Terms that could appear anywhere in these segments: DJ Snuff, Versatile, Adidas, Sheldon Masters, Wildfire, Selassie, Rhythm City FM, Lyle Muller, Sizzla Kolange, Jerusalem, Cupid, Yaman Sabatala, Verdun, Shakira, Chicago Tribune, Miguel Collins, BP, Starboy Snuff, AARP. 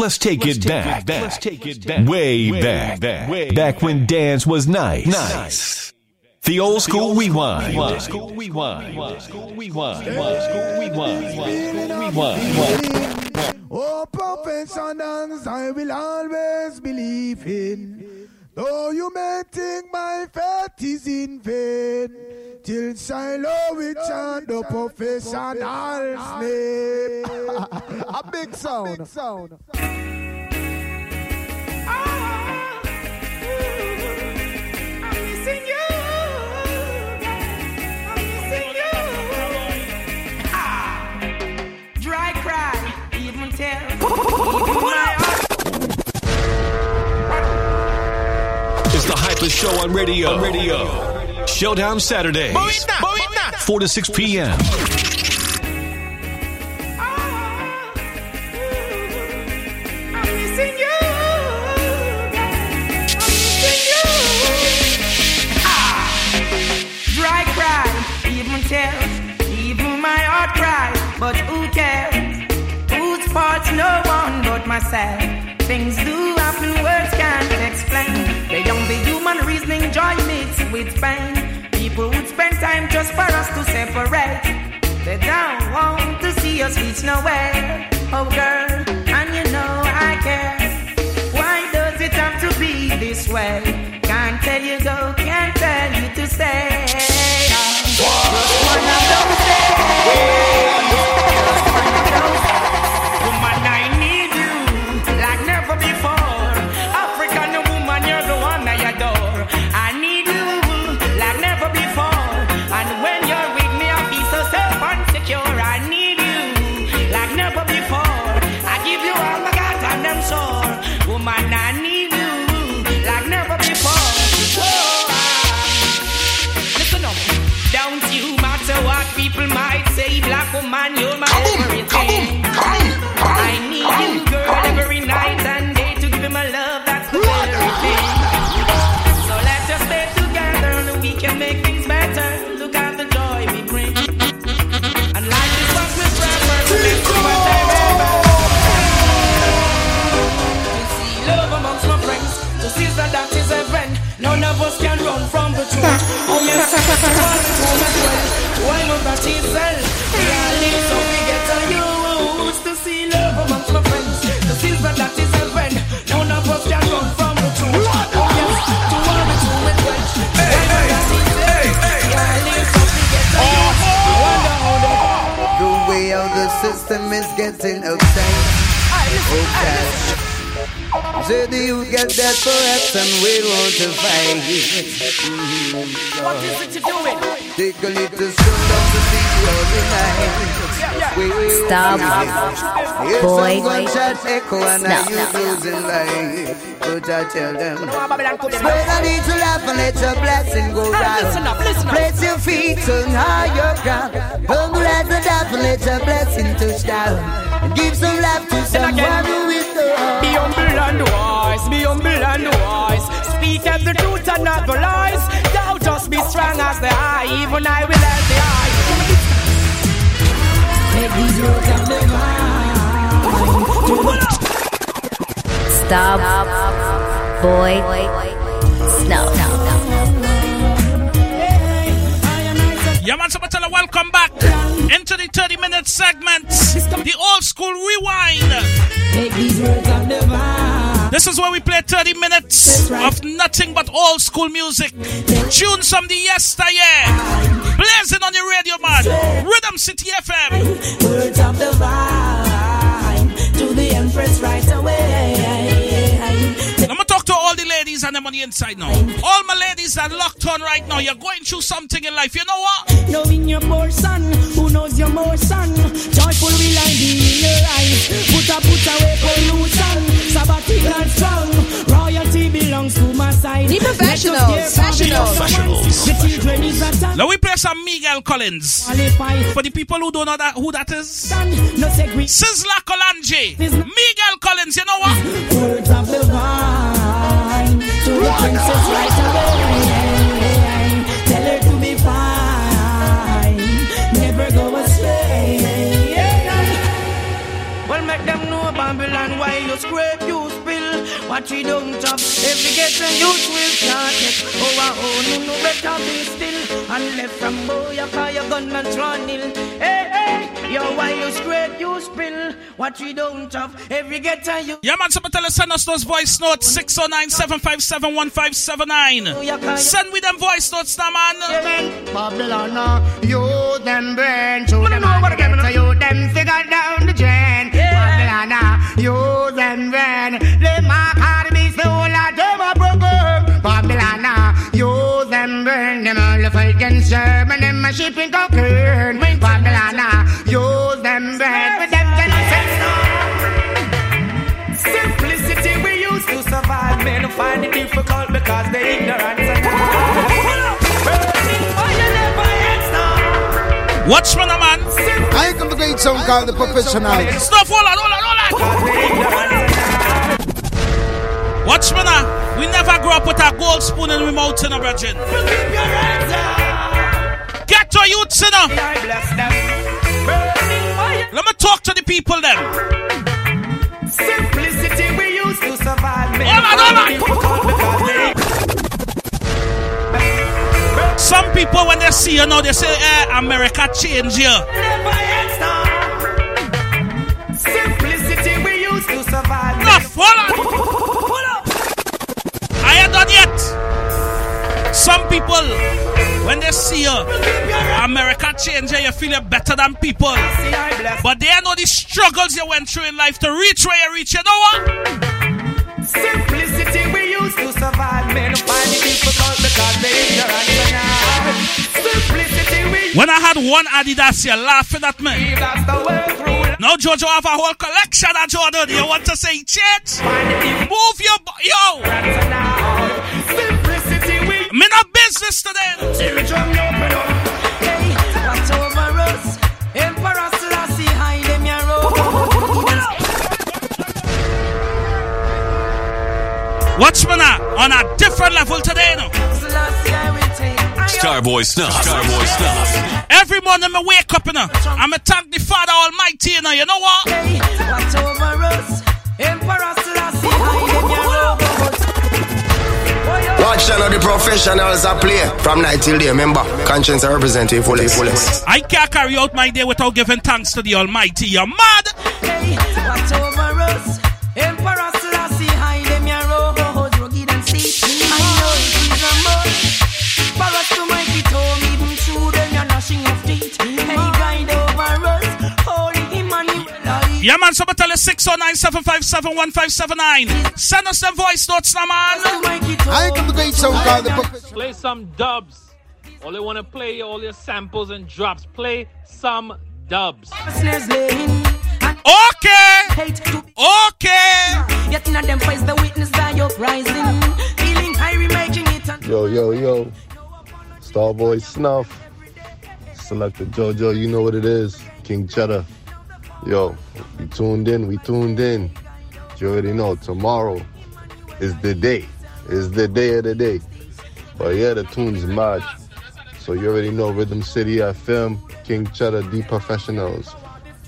Let's take it back. Way back when dance was nice. The old school rewind. Oh, professionals, I will always believe in. Though you may think my faith is in vain, till Shiloh we chant the professional's name. A big sound. Ah, I'm missing you. Dry cry, even tell. The Hypest Show on radio. Showdown Saturdays, 4 to 6 p.m. Dry cry, even tears, even my heart cries, but who cares? Whose fault's no one but myself. Things do happen, words can't explain. They don't be human reasoning, joy mixed with pain. People would spend time just for us to separate. They don't want to see us reach nowhere. Oh girl, and you know I care. Why does it have to be this way? Can't tell you go, can't tell you to stay. Just one of those days. Just one of those days. Woman, I need you like never before. Man, you're my everything. I need you, girl, every night and day to give me my love. That's the very thing. So let's just stay together, we can make things better. Look at the joy we bring. And life is what we forever. So let's do what they remember. To see love amongst my friends, to see that is a friend. None of us can run from the truth. Oh yes, why not that is so we get to use to see love amongst my friends. The silver that is a friend. None of us can run from the truth. Oh yes, to all the true and friends. The way of the system is getting uptight. Oh gosh, so do you get that for us and we want to fight? What is it you're doing? Take a little soon up to see. Stop. Boy, but I tell them, spread a little laugh and let your blessing go round. Place your feet on higher ground. Don't let the laugh and let your blessing touch down. And give some laugh to someone who is the one. Be humble and wise, be humble and wise. Speak as the truth and not the lies. Thou just be strong as the eye, even I will help the eye. Stop, boy, snuff. Yaman Sabatala, welcome back into the 30-minute segment, the old school rewind. This is where we play 30 minutes of nothing but old school music, tunes from the yesteryear. Blazing on the radio, man. Rhythm City FM. Words of the vine to the Empress right away. I'm going to talk to all the ladies and them on the inside now. All my ladies are locked on right now. You're going through something in life. You know what? Knowing your portion. Who knows your more son? Joyful will I be in your life. Put away pollution. Sabbatical strong. Belongs to my side. The professionals. Now we play some Miguel Collins. For the people who don't know that, who that is, Sizzla Kolange. Miguel Collins, you know what? Words of the vine to the princess right away. Tell her to be fine. Never go astray. Well, make them know about Babylon while you scrape, you spill. What you don't have, every getting you will can't get. Oh, I own you, no better be still. And left from boy, you fire gun and run ill. Hey, hey, yo, while you scrape, you spill. What you don't have, every getting you. Yaman Sabatala, send us those voice notes 609-757-1579. Send with them voice notes, now, man. Babylon, you them burn to them. You them figure down the drain. Babylon, you them burn. They mark armies, the whole of them are broken. Babylon, you them burn. Them all the fight against German, them a shipping cocaine. Babylon, you them burn. But them cannot say no. Simplicity we used to survive. Men find it difficult because they ignorant. Watchman, man. I come to create some called the professional. Stop, hold on. Watchman, we never grew up with a gold spoon in the mouth, in a virgin. Get to you, sinner. Let me talk to the people then. Simplicity we used to survive. Hold on. Some people, when they see you now, they say, America changed you. Simplicity we used to survive. No, hold on. I ain't done yet. Some people, when they see you, America changed you, you feel you're better than people. But they know the struggles you went through in life to reach where you reach, you know what? Simplicity we used to survive, men find it difficult because they ignorant now. When I had one Adidas, you're laughing at me. Now Jojo have a whole collection of Jordan. You want to say change? Move your yo. I'm in a business today. Watch over us. Emperor Selassie, hide them your road. Watchman on a different level today now. Starboy Snuff. Every morning I wake up, I'm going to thank the Father Almighty, you know what? Watch out of the professionals I play from night till day, remember? Conscience I represent you fully. I can't carry out my day without giving thanks to the Almighty. You're mad! Hey, watch over us. Emperor Selassie, hide them your road, rugged and see. I know it is a must. To make it home, even through them, you're gnashing of teeth. Any guide over us, holy him and you alive. Yaman Sabatala 609-757-1579. Send us some voice notes, man. I can play some called the book. Play some dubs. All you want to play, all your samples and drops. Play some dubs. Okay. Yet none of them face the witness that you're rising. Feeling high, remaking it. Yo. Starboy Snuff, Selector Jojo, you know what it is, King Cheddar. Yo, we tuned in. You already know, tomorrow is the day. It's the day of the day. But yeah, the tune's mad. So you already know, Rhythm City FM, King Cheddar, The Professionals.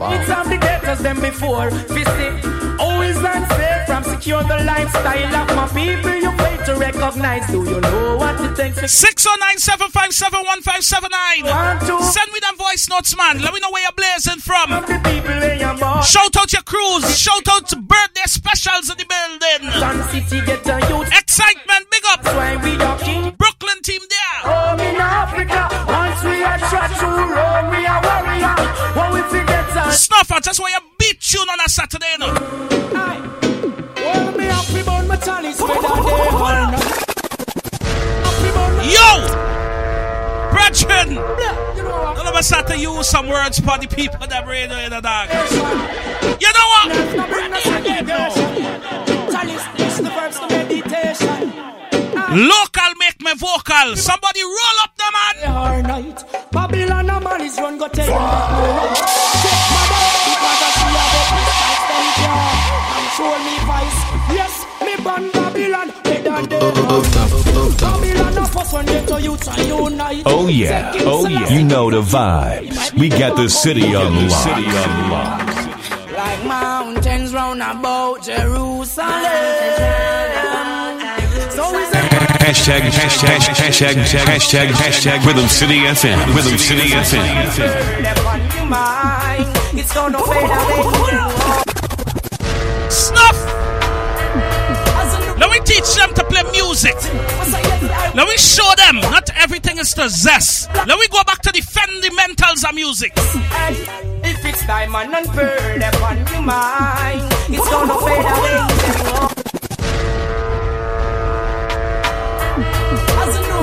Wow. It's of the debtors than before. Visit, always unsafe from secure the lifestyle of my people. You wait to recognize. Do you know what it takes? 609-757-1579. Send me them voice notes, man. Let me know where you're blazing from. Shout out your crews. Shout out birthday specials in the building. Excitement, big up. Brooklyn team there. Home in Africa. Once we are shot to Rome, we are warrior. When we forget. Snuffer, just why you beat tune on a Saturday now. Yo! Brethren! All of us had to use some words for the people that bring in the dark. You know what? Local make me vocal. Somebody roll up the man. Babylon anomalies run go take. Control me vice, yes, me born Babylon, better than Babylon, of us one day to youth and unite. Oh yeah, you know the vibes. We got the city unlocked. Like my mountains round about Jerusalem. So we say hashtag Rhythm City FM. Rhythm City FM. It's gonna fade away. Snuff. Let me teach them to play music. Let me show them not everything is the zest. Let me go back to the fundamentals of music. If it's diamond and pearl upon your mind, it's gonna fade away.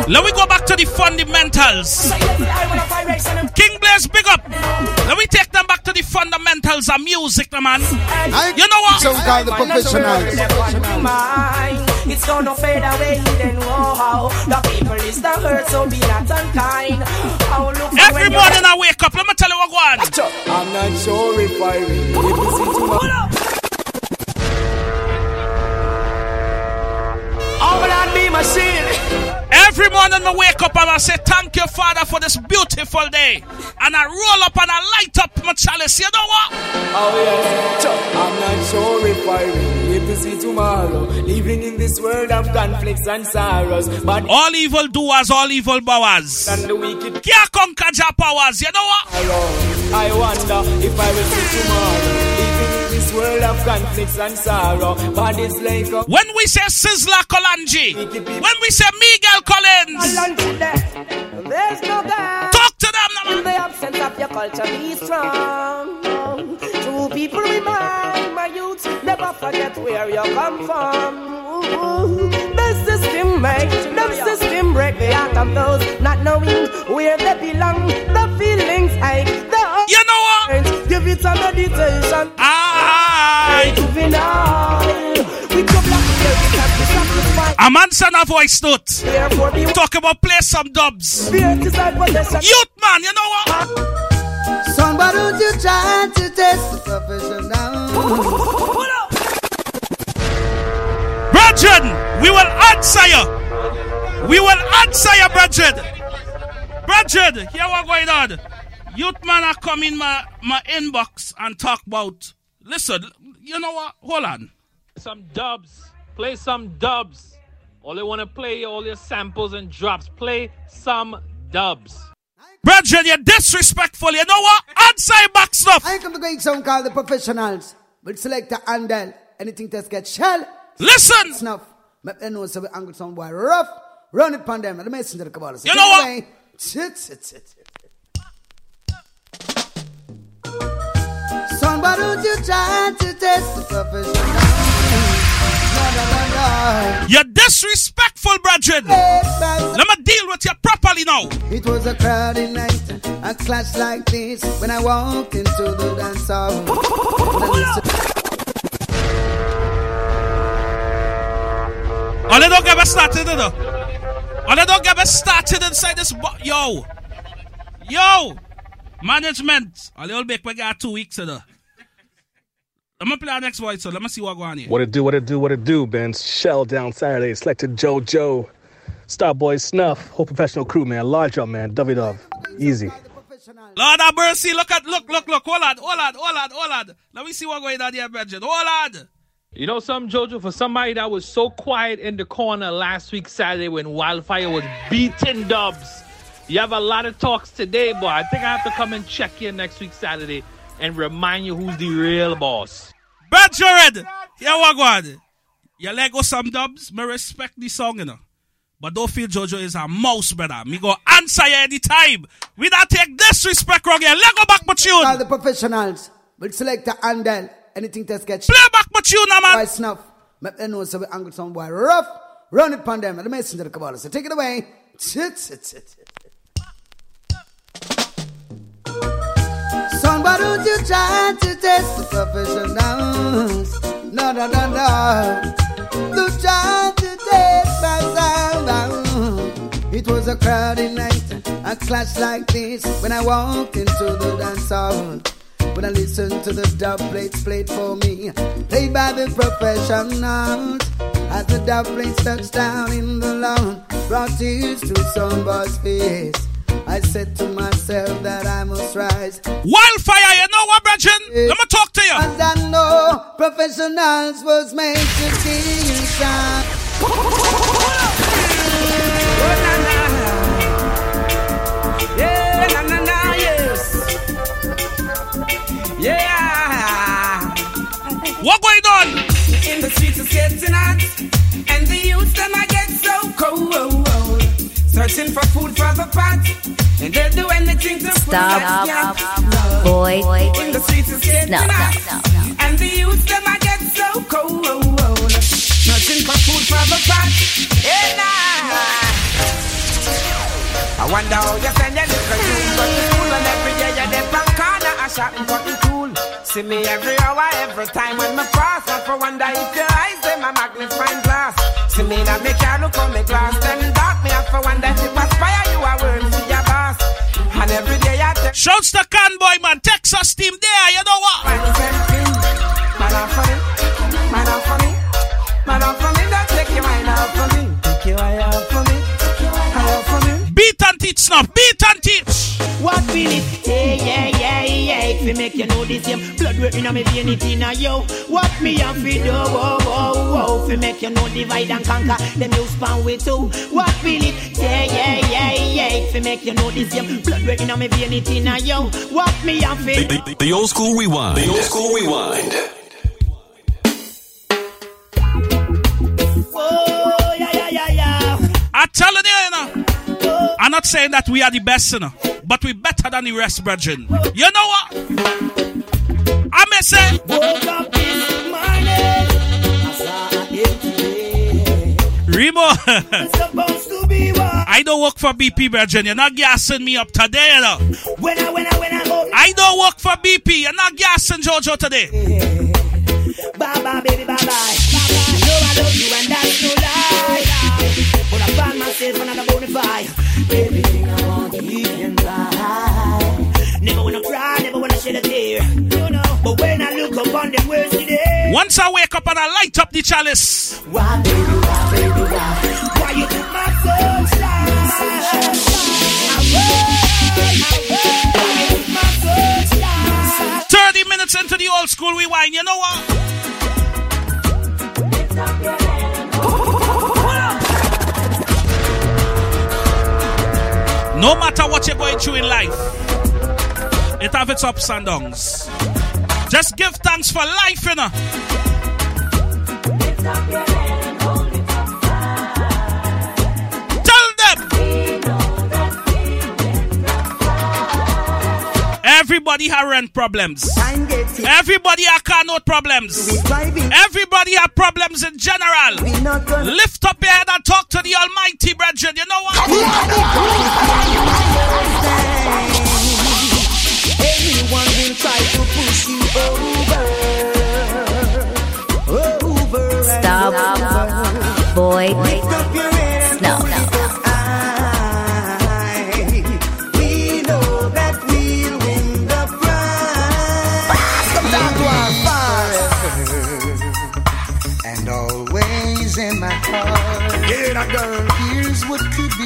Let me go back to the fundamentals. King Blaze, big up. Let me take them back to the fundamentals of music, man. You know what? Some kind of professionals. It's gonna fade away, then wow. The people is the hurt, so be not unkind. Every morning I wake up, let me tell you what go on. I'm not sure if I really every morning I wake up and I say, thank you, Father, for this beautiful day. And I roll up and I light up my chalice. You know what? I'm not sure if I really to see tomorrow, living in this world of conflicts and sorrows. But all evil doers, all evil powers, and the wicked can't conquer their powers. You know what? I wonder if I will see tomorrow, living in this world of conflicts and sorrow. But it's like a when we say Sizzla Kolange, when we say Miguel Collins, there's no God. Talk to them now. In the absence of your culture, be strong. True people remind my youth. Never forget where you come from. Ooh, the system makes, the system break the heart of those not knowing where they belong. The feelings I, the you know what? Give it a meditation. A man sent a voice note. Talk about play some dubs. Youth man, you know what? Somebody you trying to test the profession now. Brethren, we will answer you. We will answer you, brethren. Brethren, here what going on. Youth man are coming my inbox and talk about. Listen, you know what? Hold on. Some dubs. Play some dubs. All you want to play, all your samples and drops. Play some dubs. Brethren, you're disrespectful. You know what? Answer back stuff. I come to get some called the professionals. We'll select the handle. Anything that's get shell. Listen! Snuff. Make them know so we angle some boy rough. Run it upon them. Let me listen to the cabal. You know what? Somebody you trying to test the profession. You're disrespectful, brethren. Let me deal with you properly now. It was a crowded night. A clash like this when I walked into the dance hall. All they don't get me started, though. All they don't get me started inside this. Yo, management. All they will make me get 2 weeks, though. I'm gonna play our next voice, so let me see what go on here. What it do, Ben? Shell down Saturday. Selected JoJo, Starboy Snuff, whole professional crew, man. Large up, man. Dov. Easy. Lord have mercy. Look. Hold on. Let me see what going on here, Benjamin. Hold on. You know something, JoJo? For somebody that was so quiet in the corner last week Saturday when Wildfire was beating dubs, you have a lot of talks today, boy. I think I have to come and check in next week Saturday and remind you who's the real boss. Benjared! Yeah, Wagwan. You let go some dubs, me respect the song, you know. But don't feel JoJo is a mouse, brother. Me go answer you anytime. We don't take disrespect wrong here. Let go back my tune. All the professionals will select the handle. Anything that's get play back my tune, man. Right, Snuff. Make them know so we angle some boy rough. Run it upon them. Let me listen to the cabal. So take it away. Somebody you trying to test the professionals. No. You trying to test my sound. It was a crowded night. A clash like this when I walked into the dance hall. When I listen to the dub plates played for me, played by the professionals, as the dub plates touched down in the lawn, brought tears to somebody's face. I said to myself that I must rise. Wildfire, you know what, brethren? Let me talk to you. And I know professionals was made to be inside. Yeah, na na na, yes. Yeah. What going on? In the streets it's getting hot, and the youth them I get so cold. Searching for food for the pot, and they'll do anything to stop. Boy, in the streets is getting hot, and the youth them I get so cold. Searching for food for the pot, and I wonder how you send your little youth to school, and every day you're there back corner a shopping for the tool. See me every hour, every time when me pass, but for wonder if your eyes them a magnifying glass. See me now me can't look on me glass, then dark me up for one that it aspire you a word to your boss. And every day I tell shouts to Conboy man, Texas team there, you know what? Man off for me, man off for me, man off for me, don't take your mind out for me. Take your eye out for me, eye out for me. Beat and teach, Snuff, beat and teach. What will it take? Yeah, yeah, yeah. If we make you know this, same blood work in my vein, it's in a yo. What me have to do? Oh, oh, oh. If we make you know divide and conquer, them you span with two. What will it take? Yeah, yeah, yeah. If we make you know this, same blood work in my vein, it's in a yo. What me have to do? The old school rewind. The old school rewind. Oh, yeah, yeah, yeah, yeah. I tell you, you know. I'm not saying that we are the best, you know, but we better than the rest, brethren. You know what? I may say, woke up this morning, Remo, I don't work for BP, brethren. You're not gassing me up today, you know. When I don't work for BP. You're not gassing Jojo today. Bye bye, baby, bye bye. No, I love you, and that's no lie. But I find myself another bonafide. Everything I want to eat and lie. Never wanna cry, never wanna shed a tear. No, no. But when I look up on the world today, once I wake up and I light up the chalice. Why, baby, why, baby, why? Why you took my sunshine? I 30 minutes into the old school rewind, you know what? No matter what you're going through in life, it have its ups and downs. Just give thanks for life, you know. Tell them. Everybody have rent problems. Everybody have car note problems. Everybody have problems in general. Lift up your head and talk to the Almighty, brethren. You know what? Anyone will try to push you over. Stop, over. Boy. Lift up your hand and look at the eye. We know that we'll win the prize. And always in my heart. Yeah, that girl.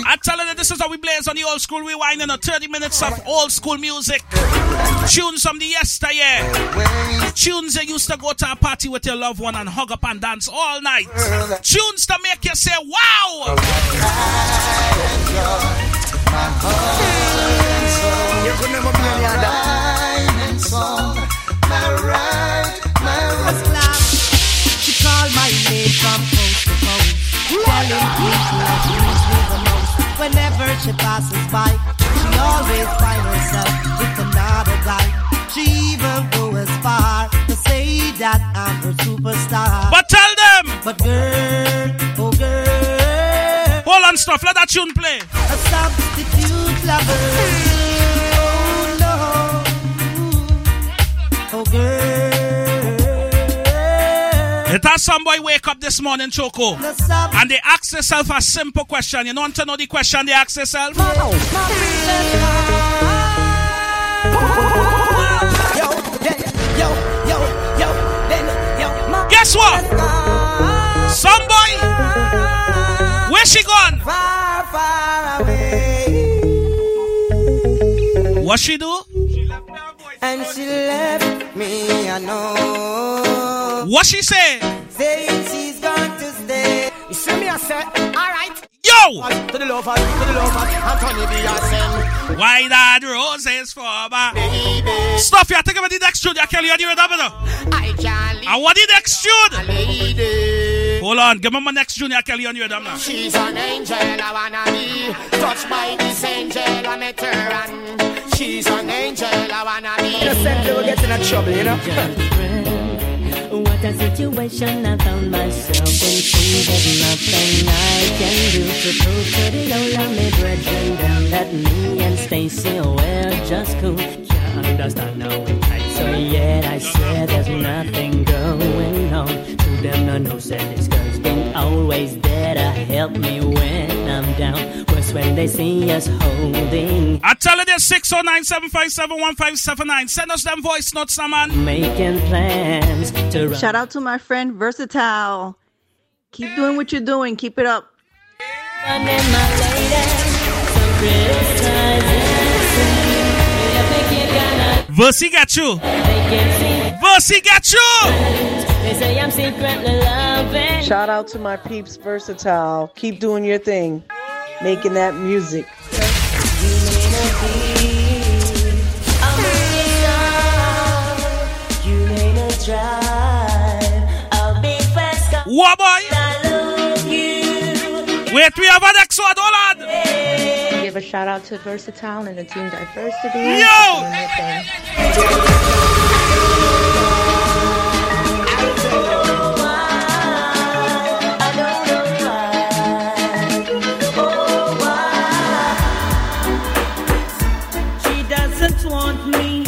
I'm telling you, this is how we blaze on the old school rewind, and 30 minutes of old school music. Tunes from the yesteryear. Tunes you used to go to a party with your loved one and hug up and dance all night. Tunes to make you say, wow! She called my name from coast to coast. Telling people whenever she passes by, she always finds herself with another guy. She even goes as far to say that I'm her superstar. But tell them! But girl, oh girl. Hold on, Snuff, let that tune play. A substitute lover. Oh no. Oh girl. It has some boy wake up this morning, Choco. And they ask themselves a simple question. You don't want to know the question they ask themselves? No, no. Guess what? Somebody, where she gone? Far, far away. What she do? She left me her voice. And she left me, I know. What she say? Saying she's going to stay. You see me, I said, alright. Yo! To the lover, Anthony B. Arsene. Why that roses for baby? Stuff you, I think about the next tune. I tell you, I do it up now. I can't leave. I want the next tune. Lady. Hold on, give me my next tune. I tell you, I do it up now. She's an angel, I wanna be. Touched by this angel, I met her and she's an angel, I wanna be. Just said they were getting in trouble, you know? What a situation I found myself in. See, there's nothing I can do to prove to the old me brethren down that me and Stacy were just cool. Can't understand now we tight, so yet I said there's nothing going on. To them no no said this girl's been always there to help me when I'm down. Worse when they see us holding. I tell you this, 609-757-1579. Send us them voice notes, man. Making plans to run. Shout out to my friend Versatile. Keep doing what you're doing. Keep it up. Versi got you. Versi got you. They say I'm secretly loving. Shout out to my peeps, Versatile. Keep doing your thing. Making that music. What boy? Wait, we have an extra dollar. Give a shout out to Versatile and the team Diversity. Yo!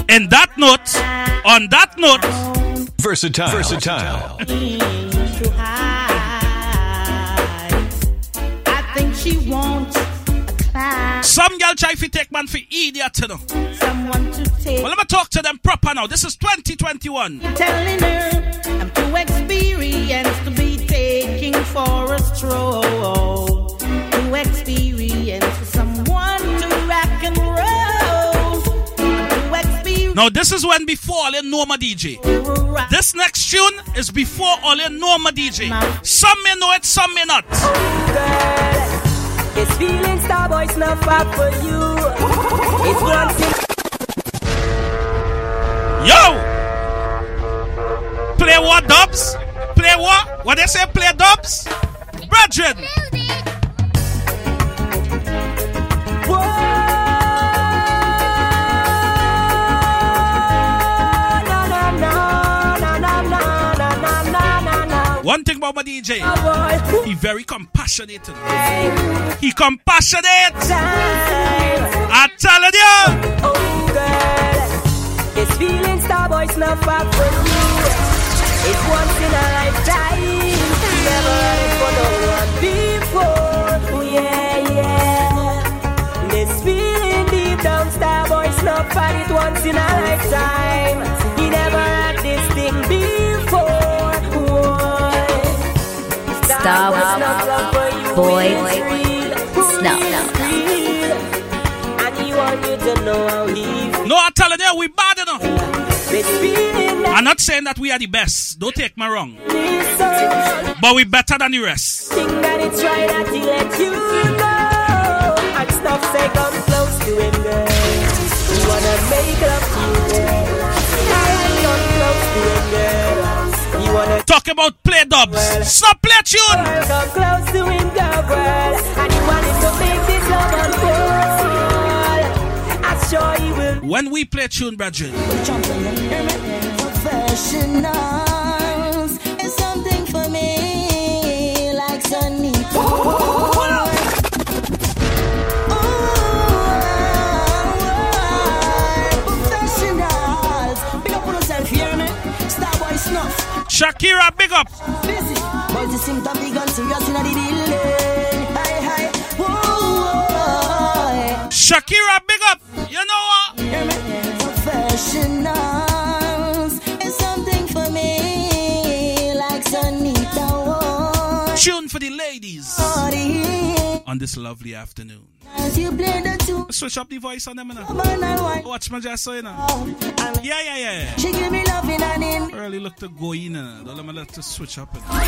And that note, on that note, Versatile. Versatile. I think she wants a climb. Some girl try to take man for idiot, you know. Someone to take. Well, let me talk to them proper now. This is 2021. Telling her I'm too experienced to be taking for a stroll. Too experienced for someone to rock and roll. Now, this is when before Olin Norma DJ. This next tune is before Olin Norma DJ. Some may know it, some may not. Girl, it's feeling Starboy Snuff up for you. It's one thing. Yo! Play what, dubs? Play what? What they say, play dubs? Brethren! One thing about my DJ, he very compassionate. He compassionate. I tell you. Oh girl, it's feeling Starboy Snuff up for you. It's once in a lifetime. Never for no one before. Oh yeah, yeah. This feeling deep down, Starboy Snuff had it once in a lifetime. He never had this thing before. No, I'm telling you, we bad enough. I'm not saying that we are the best. Don't take me wrong. But we better than the rest. Talk about play dubs. Stop play tune. Come close to him, girl. And you wanted to make this love unfold. I'm sure he will. When we play tune, brethren, professionals is something for me, like Sunny. Shakira, big up. Shakira, big up. You know what? Professionals is something for me, like Sunita. Tune for the ladies. on this lovely afternoon. Switch up the voice on them now. Watch my jazz, you know. Yeah. She give me loving and in. Really look to go in. Don't let to switch up. When I go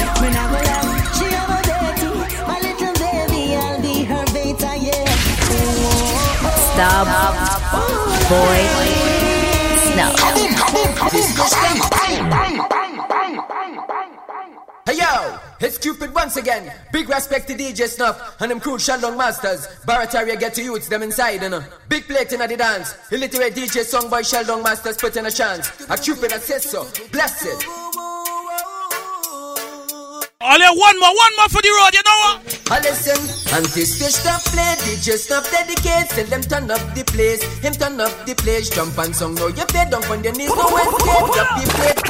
down, she over there too. My little baby, I'll be her beta, yeah. Stop. Boy. Snuff. Hey, yo. It's Cupid once again. Big respect to DJ Snuff and them crew Sheldon Masters. Barataria get to youths them inside, you know. Big plate in the dance. Illiterate DJ songboy Sheldon Masters put in a chance. A Cupid that says so. Blessed. All right, one more for the road, you know what? I listen, and this fish stop play, DJ Snuff dedicates, tell them turn up the place, jump and song, now you play, down on your knees, no escape, drop the plate,